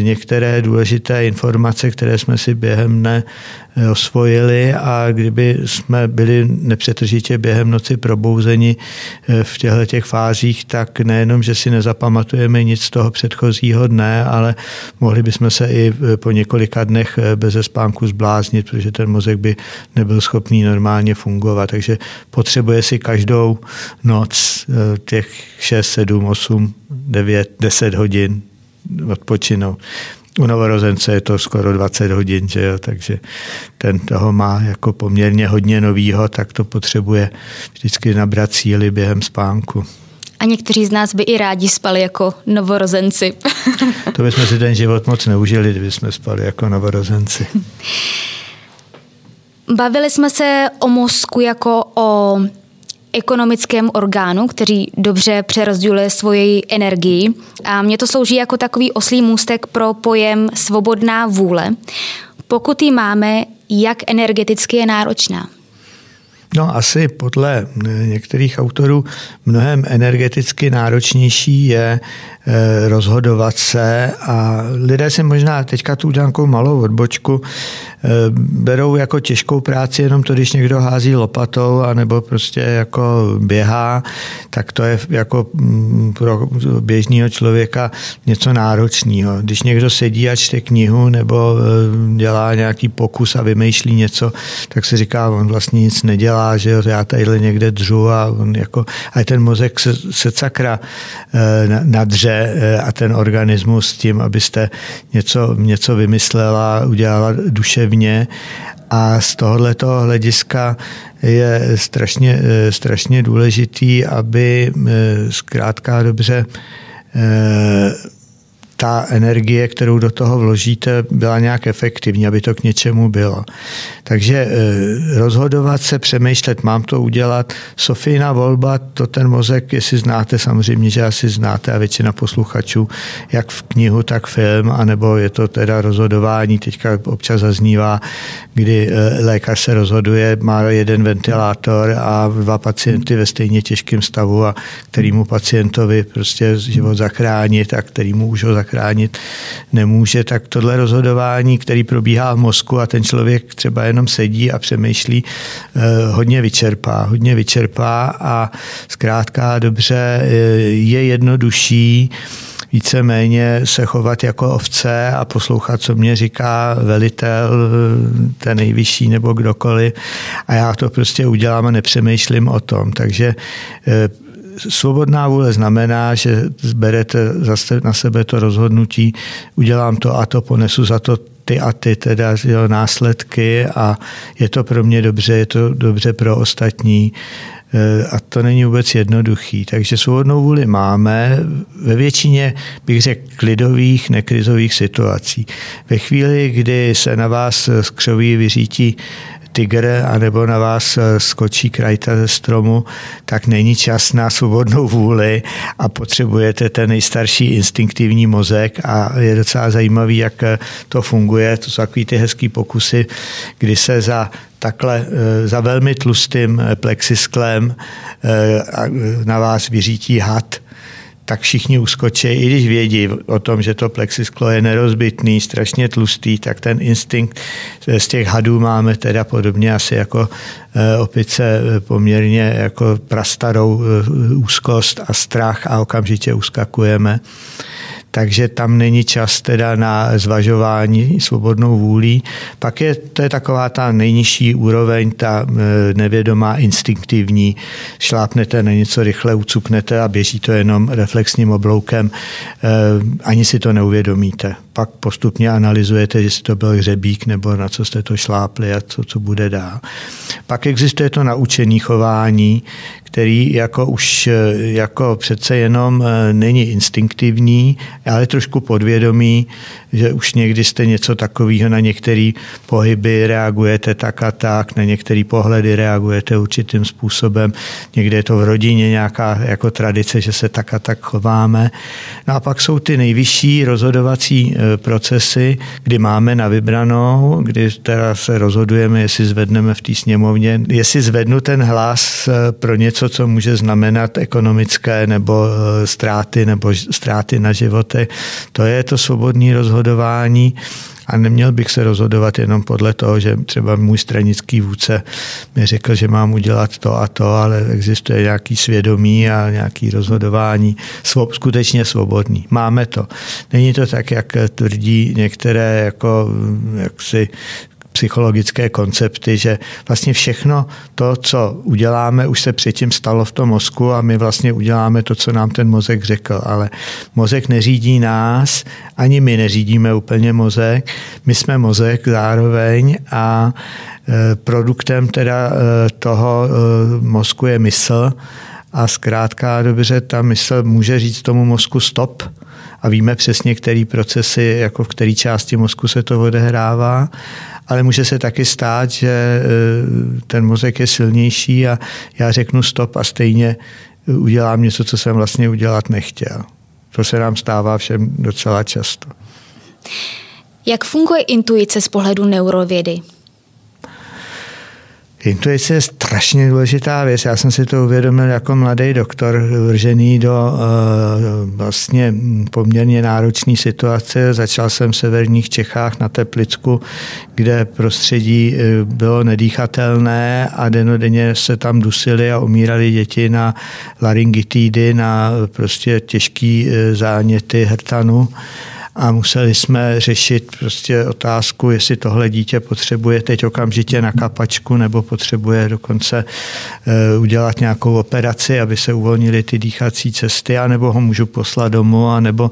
některé důležité informace, které jsme si během dne osvojili a kdyby jsme byli nepřetržitě během noci probouzeni v těchto fázích, tak nejenom, že si nezapamatujeme nic z toho předchozího dne, ale mohli bychom se i po několika dnech beze spánku zbláznit, protože ten mozek by nebyl schopný normálně fungovat, takže potřebuje si každou noc těch 6, 7, 8, 9, 10 hodin odpočinout. U novorozence je to skoro 20 hodin, že jo? Takže ten toho má jako poměrně hodně novýho, tak to potřebuje vždycky nabrat síly během spánku. A někteří z nás by i rádi spali jako novorozenci. To bychom si ten život moc neužili, kdyby jsme spali jako novorozenci. Bavili jsme se o mozku jako o ekonomickém orgánu, který dobře přerozděluje svoji energii. A mně to slouží jako takový oslí můstek pro pojem svobodná vůle. Pokud ji máme, jak energeticky je náročná? No asi podle některých autorů mnohem energeticky náročnější je rozhodovat se a lidé se možná teďka tu nějakou malou odbočku berou jako těžkou práci jenom to, když někdo hází lopatou anebo prostě jako běhá, tak to je jako pro běžného člověka něco náročného. Když někdo sedí a čte knihu nebo dělá nějaký pokus a vymýšlí něco, tak se říká, on vlastně nic nedělá, že jo, já tadyhle někde dřu a on jako, a ten mozek se sakra nadře a ten organismus tím, abyste něco vymyslela, udělala duševně a z tohoto hlediska je strašně důležitý, aby zkrátka dobře ta energie, kterou do toho vložíte, byla nějak efektivní, aby to k něčemu bylo. Takže rozhodovat se, přemýšlet, mám to udělat. Sofína volba, to ten mozek, jestli znáte, samozřejmě, že asi znáte a většina posluchačů, jak v knihu, tak film, anebo je to teda rozhodování, teďka občas zaznívá, kdy lékař se rozhoduje, má jeden ventilátor a dva pacienty ve stejně těžkém stavu a kterýmu pacientovi prostě život zachránit a kterýmu už ho zachránit nemůže, tak tohle rozhodování, který probíhá v mozku a ten člověk třeba jenom sedí a přemýšlí, hodně vyčerpá a zkrátka dobře je jednodušší víceméně se chovat jako ovce a poslouchat, co mě říká velitel, ten nejvyšší nebo kdokoliv a já to prostě udělám a nepřemýšlím o tom. Takže svobodná vůle znamená, že berete na sebe to rozhodnutí, udělám to a to, ponesu za to ty a ty teda následky a je to pro mě dobře, je to dobře pro ostatní a to není vůbec jednoduchý. Takže svobodnou vůli máme ve většině, bych řekl, klidových, nekrizových situací. Ve chvíli, kdy se na vás z křoví vyřítí tygr anebo na vás skočí krajta ze stromu, tak není čas na svobodnou vůli a potřebujete ten nejstarší instinktivní mozek a je docela zajímavý, jak to funguje. To jsou takový ty hezký pokusy, kdy se takhle za velmi tlustým plexisklem na vás vyřítí had, tak všichni uskočí, i když vědí o tom, že to plexisklo je nerozbitný, strašně tlustý, tak ten instinkt z těch hadů máme teda podobně asi jako opice poměrně jako prastarou úzkost a strach a okamžitě uskakujeme. Takže tam není čas teda na zvažování svobodnou vůlí. Pak to je taková ta nejnižší úroveň, ta nevědomá, instinktivní. Šlápnete na něco rychle, ucupnete a běží to jenom reflexním obloukem. Ani si to neuvědomíte. Pak postupně analyzujete, jestli to byl hřebík nebo na co jste to šlápli a co bude dál. Pak existuje to naučené chování, který už přece jenom není instinktivní, ale trošku podvědomí, že už někdy jste něco takového, na některé pohyby reagujete tak a tak, na některé pohledy reagujete určitým způsobem. Někde je to v rodině nějaká jako tradice, že se tak a tak chováme. No a pak jsou ty nejvyšší rozhodovací procesy, kdy máme na vybranou, kdy teda se rozhodujeme, jestli zvedneme v té sněmovně, jestli zvednu ten hlas pro něco, co může znamenat ekonomické nebo ztráty na životě. To je to svobodné rozhodování a neměl bych se rozhodovat jenom podle toho, že třeba můj stranický vůdce mi řekl, že mám udělat to a to, ale existuje nějaký svědomí a nějaké rozhodování skutečně svobodný. Máme to. Není to tak, jak tvrdí některé jaksi psychologické koncepty, že vlastně všechno to, co uděláme, už se předtím stalo v tom mozku a my vlastně uděláme to, co nám ten mozek řekl, ale mozek neřídí nás, ani my neřídíme úplně mozek, my jsme mozek zároveň a produktem teda toho mozku je mysl a zkrátka dobře ta mysl může říct tomu mozku stop, a víme přesně, který procesy, jako v které části mozku se to odehrává, ale může se taky stát, že ten mozek je silnější a já řeknu stop a stejně udělám něco, co jsem vlastně udělat nechtěl. To se nám stává všem docela často. Jak funguje intuice z pohledu neurovědy? Intuice je strašně důležitá věc. Já jsem si to uvědomil jako mladý doktor, vržený do vlastně poměrně náročné situace. Začal jsem v severních Čechách na Teplicku, kde prostředí bylo nedýchatelné a dennodenně se tam dusily a umírali děti na laryngitidy, na prostě těžký záněty hrtanu. A museli jsme řešit prostě otázku, jestli tohle dítě potřebuje teď okamžitě na kapačku nebo potřebuje dokonce udělat nějakou operaci, aby se uvolnily ty dýchací cesty, anebo ho můžu poslat domů, anebo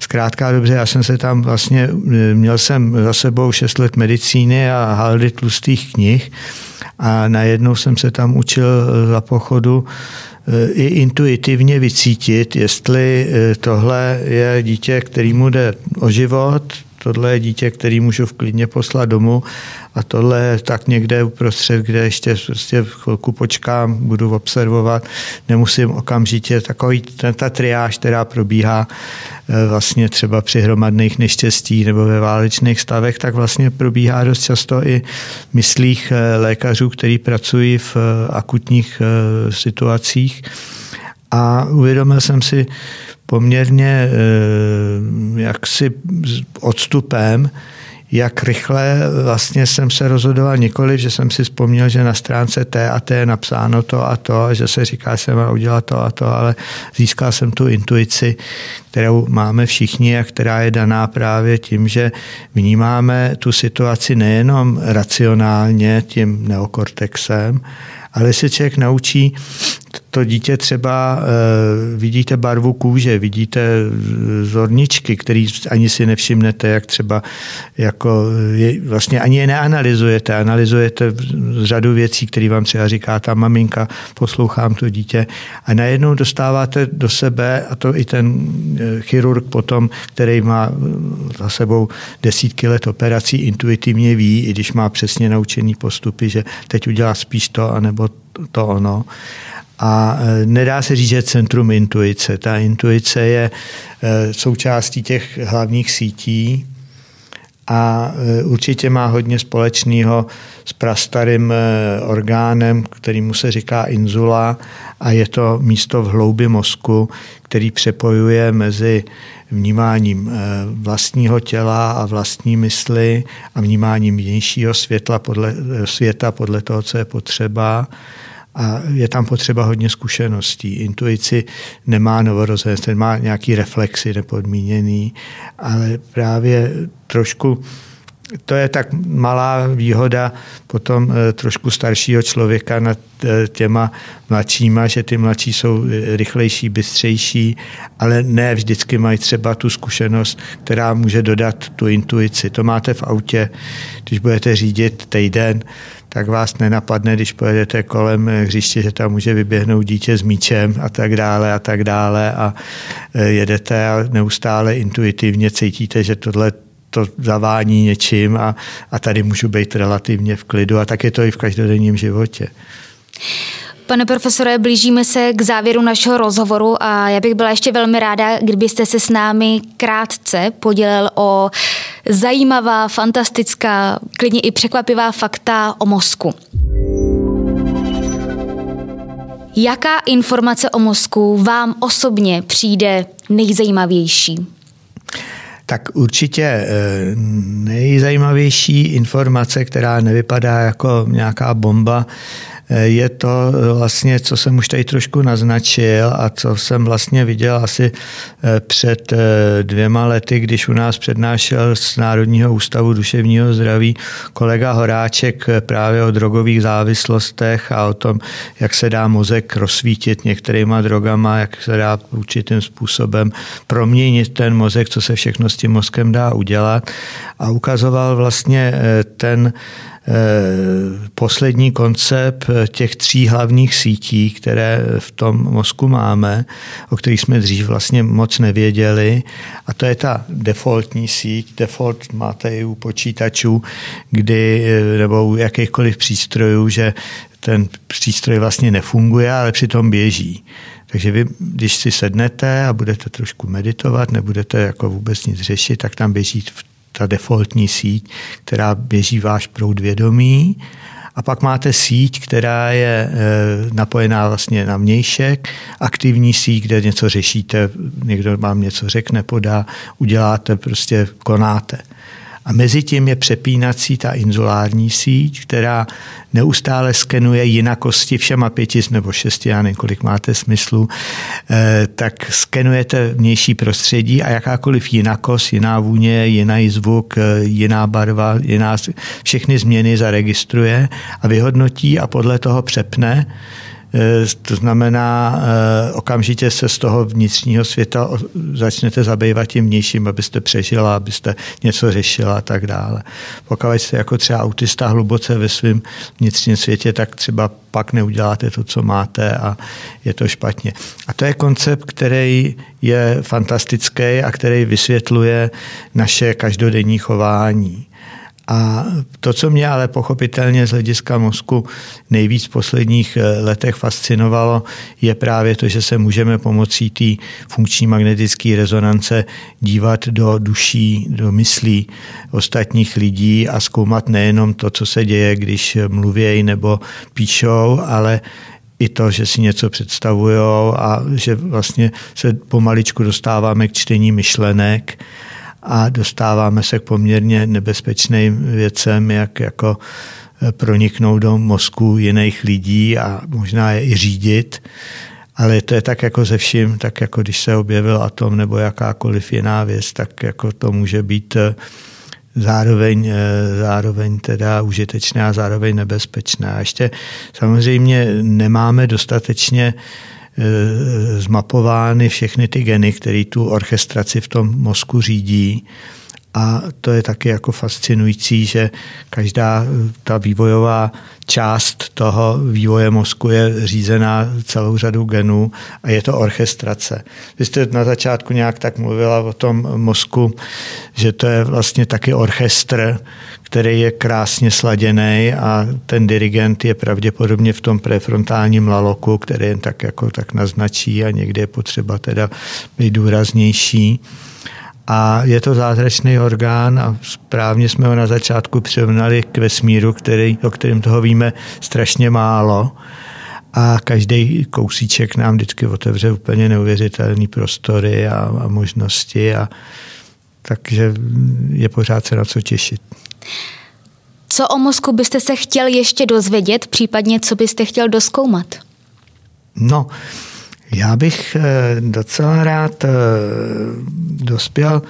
zkrátka dobře, já jsem se tam vlastně, měl jsem za sebou 6 let medicíny a haldy tlustých knih a najednou jsem se tam učil za pochodu i intuitivně vycítit, jestli tohle je dítě, kterému jde o život, tohle je dítě, který můžu klidně poslat domů a tohle je tak někde uprostřed, kde ještě prostě chvilku počkám, budu observovat, nemusím okamžitě, takový ta triáž, která probíhá vlastně třeba při hromadných neštěstích nebo ve válečných stavech, tak vlastně probíhá dost často i v myslích lékařů, kteří pracují v akutních situacích. A uvědomil jsem si poměrně jaksi odstupem, jak rychle vlastně jsem se rozhodoval, nikoli, že jsem si vzpomněl, že na stránce T a T je napsáno to a to, a že se říká, že mám udělat to a to, ale získal jsem tu intuici, kterou máme všichni a která je daná právě tím, že vnímáme tu situaci nejenom racionálně tím neokortexem, ale se člověk naučí to dítě třeba, vidíte barvu kůže, vidíte zorničky, který ani si nevšimnete, jak třeba, jako je, vlastně ani je neanalyzujete, analyzujete řadu věcí, které vám třeba říká ta maminka, poslouchám to dítě a najednou dostáváte do sebe, a to i ten chirurg potom, který má za sebou desítky let operací, intuitivně ví, i když má přesně naučený postupy, že teď udělá spíš to, anebo to ono. A nedá se říct, že centrum intuice. Ta intuice je součástí těch hlavních sítí a určitě má hodně společného s prastarým orgánem, kterému se říká inzula, a je to místo v hloubi mozku, který přepojuje mezi vnímáním vlastního těla a vlastní mysli a vnímáním vnějšího světa podle toho, co je potřeba. A je tam potřeba hodně zkušeností. Intuici nemá novorozenec, ten má nějaký reflexy nepodmíněný, ale právě trošku, to je tak malá výhoda potom trošku staršího člověka nad těma mladšíma, že ty mladší jsou rychlejší, bystřejší, ale ne vždycky mají třeba tu zkušenost, která může dodat tu intuici. To máte v autě, když budete řídit týden, tak vás nenapadne, když pojedete kolem hřiště, že tam může vyběhnout dítě s míčem a tak dále a jedete a neustále intuitivně cítíte, že tohle to zavání něčím a tady můžu být relativně v klidu a tak je to i v každodenním životě. Pane profesore, blížíme se k závěru našeho rozhovoru a já bych byla ještě velmi ráda, kdybyste se s námi krátce podělil o zajímavá, fantastická, klidně i překvapivá fakta o mozku. Jaká informace o mozku vám osobně přijde nejzajímavější? Tak určitě nejzajímavější informace, která nevypadá jako nějaká bomba, je to vlastně, co jsem už tady trošku naznačil a co jsem vlastně viděl asi před 2 lety, když u nás přednášel z Národního ústavu duševního zdraví kolega Horáček právě o drogových závislostech a o tom, jak se dá mozek rozsvítit některýma drogama, jak se dá určitým způsobem proměnit ten mozek, co se všechno s tím mozkem dá udělat. A ukazoval vlastně ten poslední koncept těch 3 hlavních sítí, které v tom mozku máme, o kterých jsme dřív vlastně moc nevěděli. A to je ta defaultní síť. Default máte i u počítačů, kdy, nebo u jakýchkoliv přístrojů, že ten přístroj vlastně nefunguje, ale přitom běží. Takže vy, když si sednete a budete trošku meditovat, nebudete jako vůbec nic řešit, tak tam běží ta defaultní síť, která běží váš proud vědomí. A pak máte síť, která je napojená vlastně na vnějšek, aktivní síť, kde něco řešíte, někdo vám něco řekne, podá, uděláte, prostě konáte. A mezi tím je přepínací ta inzulární síť, která neustále skenuje jinakosti všema 5 nebo 6, já nevím, kolik máte smyslu, tak skenujete vnější prostředí a jakákoliv jinakost, jiná vůně, jiný zvuk, jiná barva, jiná, všechny změny zaregistruje a vyhodnotí a podle toho přepne To znamená, okamžitě se z toho vnitřního světa začnete zabývat tím vnějším, abyste přežila, abyste něco řešila a tak dále. Pokud jste jako třeba autista hluboce ve svém vnitřním světě, tak třeba pak neuděláte to, co máte a je to špatně. A to je koncept, který je fantastický a který vysvětluje naše každodenní chování. A to, co mě ale pochopitelně z hlediska mozku nejvíc v posledních letech fascinovalo, je právě to, že se můžeme pomocí té funkční magnetické rezonance dívat do duší, do myslí ostatních lidí a zkoumat nejenom to, co se děje, když mluvějí nebo píšou, ale i to, že si něco představujou a že vlastně se pomaličku dostáváme k čtení myšlenek a dostáváme se k poměrně nebezpečným věcem, jak jako proniknout do mozku jiných lidí a možná je i řídit. Ale to je tak jako ze vším, tak jako když se objevil atom nebo jakákoliv jiná věc, tak jako to může být zároveň teda užitečné a zároveň nebezpečné. A ještě samozřejmě nemáme dostatečně zmapovány všechny ty geny, které tu orchestraci v tom mozku řídí. A to je taky jako fascinující, že každá ta vývojová část toho vývoje mozku je řízená celou řadou genů a je to orchestrace. Vy jste na začátku nějak tak mluvila o tom mozku, že to je vlastně taky orchestr, který je krásně sladěný a ten dirigent je pravděpodobně v tom prefrontálním laloku, který jen tak jako tak naznačí a někdy je potřeba teda být důraznější. A je to zázračný orgán a správně jsme ho na začátku přirovnali k vesmíru, o kterém toho víme strašně málo. A každý kousíček nám vždycky otevře úplně neuvěřitelné prostory a možnosti. A takže je pořád se na co těšit. Co o mozku byste se chtěl ještě dozvědět, případně co byste chtěl dozkoumat? No, já bych docela rád dospěl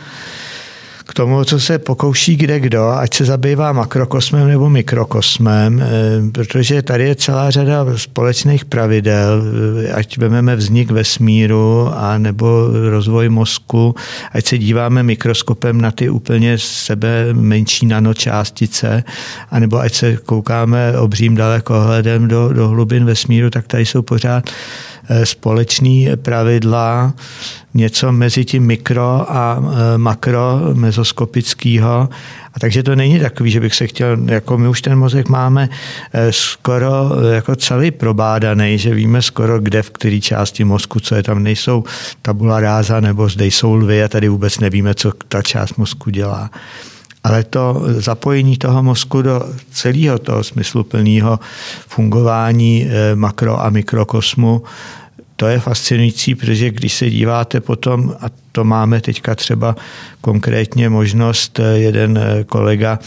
k tomu, co se pokouší kdekdo, ať se zabývá makrokosmem nebo mikrokosmem, protože tady je celá řada společných pravidel, ať vezmeme vznik vesmíru a nebo rozvoj mozku, ať se díváme mikroskopem na ty úplně sebe menší nanočástice, anebo ať se koukáme obřím dalekohledem do hlubin vesmíru, tak tady jsou pořád společný pravidla, něco mezi tím mikro a makro, mezoskopického. A takže to není takový, že bych se chtěl, jako my už ten mozek máme skoro jako celý probádaný, že víme skoro kde, v které části mozku, co je tam, nejsou tabula ráza nebo zde jsou lvy a tady vůbec nevíme, co ta část mozku dělá. Ale to zapojení toho mozku do celého toho smysluplného fungování makro- a mikrokosmu, to je fascinující, protože když se díváte potom, a to máme teďka třeba konkrétně možnost, jeden kolega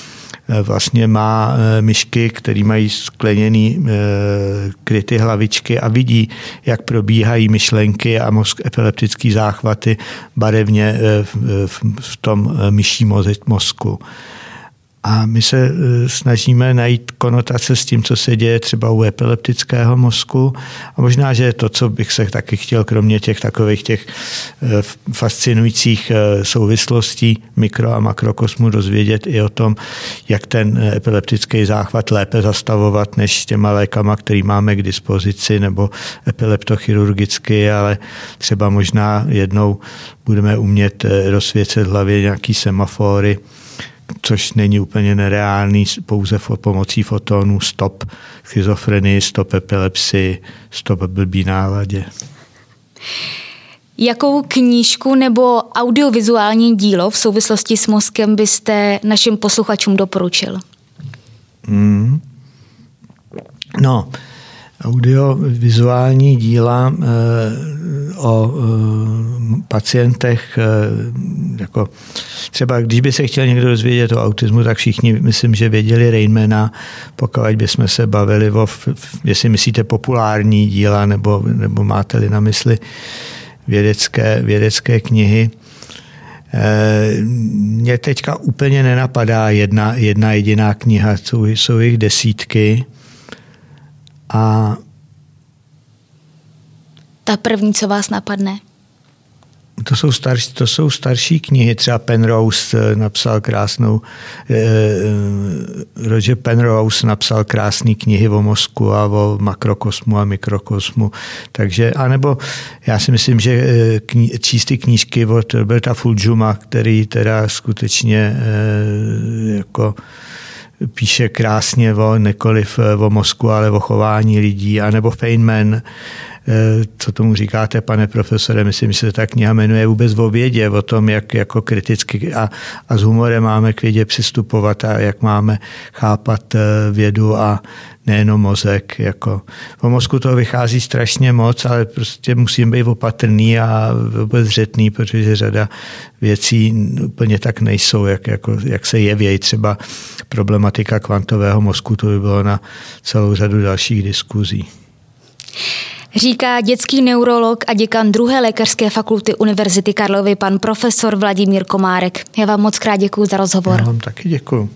vlastně má myšky, které mají skleněné kryty hlavičky a vidí, jak probíhají myšlenky a epileptické záchvaty barevně v tom myší mozku. A my se snažíme najít konotace s tím, co se děje třeba u epileptického mozku. A možná, že to, co bych se taky chtěl, kromě těch takových těch fascinujících souvislostí mikro- a makrokosmu, dozvědět i o tom, jak ten epileptický záchvat lépe zastavovat než těma lékama, který máme k dispozici, nebo epileptochirurgicky, ale třeba možná jednou budeme umět rozsvěcet hlavě nějaký semafory, což není úplně nereálný, pouze pomocí fotonů stop schizofrenii, stop epilepsii, stop blbý náladě. Jakou knížku nebo audiovizuální dílo v souvislosti s mozkem byste našim posluchačům doporučil? No, audiovizuální díla o pacientech, jako třeba když by se chtěl někdo dozvědět o autismu, tak všichni, myslím, že věděli Rainmana, pokud bychom se bavili o, jestli myslíte populární díla, nebo máte-li na mysli vědecké knihy. Mě teďka úplně nenapadá jedna jediná kniha, jsou jich desítky. A ta první, co vás napadne? To jsou starší knihy. Třeba Penrose napsal krásnou... Roger Penrose napsal krásné knihy o mozku a o makrokosmu a mikrokosmu. Takže, anebo já si myslím, že číst ty knížky od Roberta Fuljuma, který teda skutečně jako... píše krásně nekoliv o mozku, ale o chování lidí, anebo Feynman, co tomu říkáte, pane profesore, myslím, že se ta kniha jmenuje vůbec o vědě, o tom, jak jako kriticky a s humorem máme k vědě přistupovat a jak máme chápat vědu a nejenom mozek. Jako. O mozku toho vychází strašně moc, ale prostě musím být opatrný a obezřetný, protože řada věcí úplně tak nejsou, jak se jeví. Třeba problematika kvantového mozku, to by bylo na celou řadu dalších diskuzí. Říká dětský neurolog a děkan 2. lékařské fakulty Univerzity Karlovy pan profesor Vladimír Komárek. Já vám moc krát děkuju za rozhovor. Já vám taky děkuju.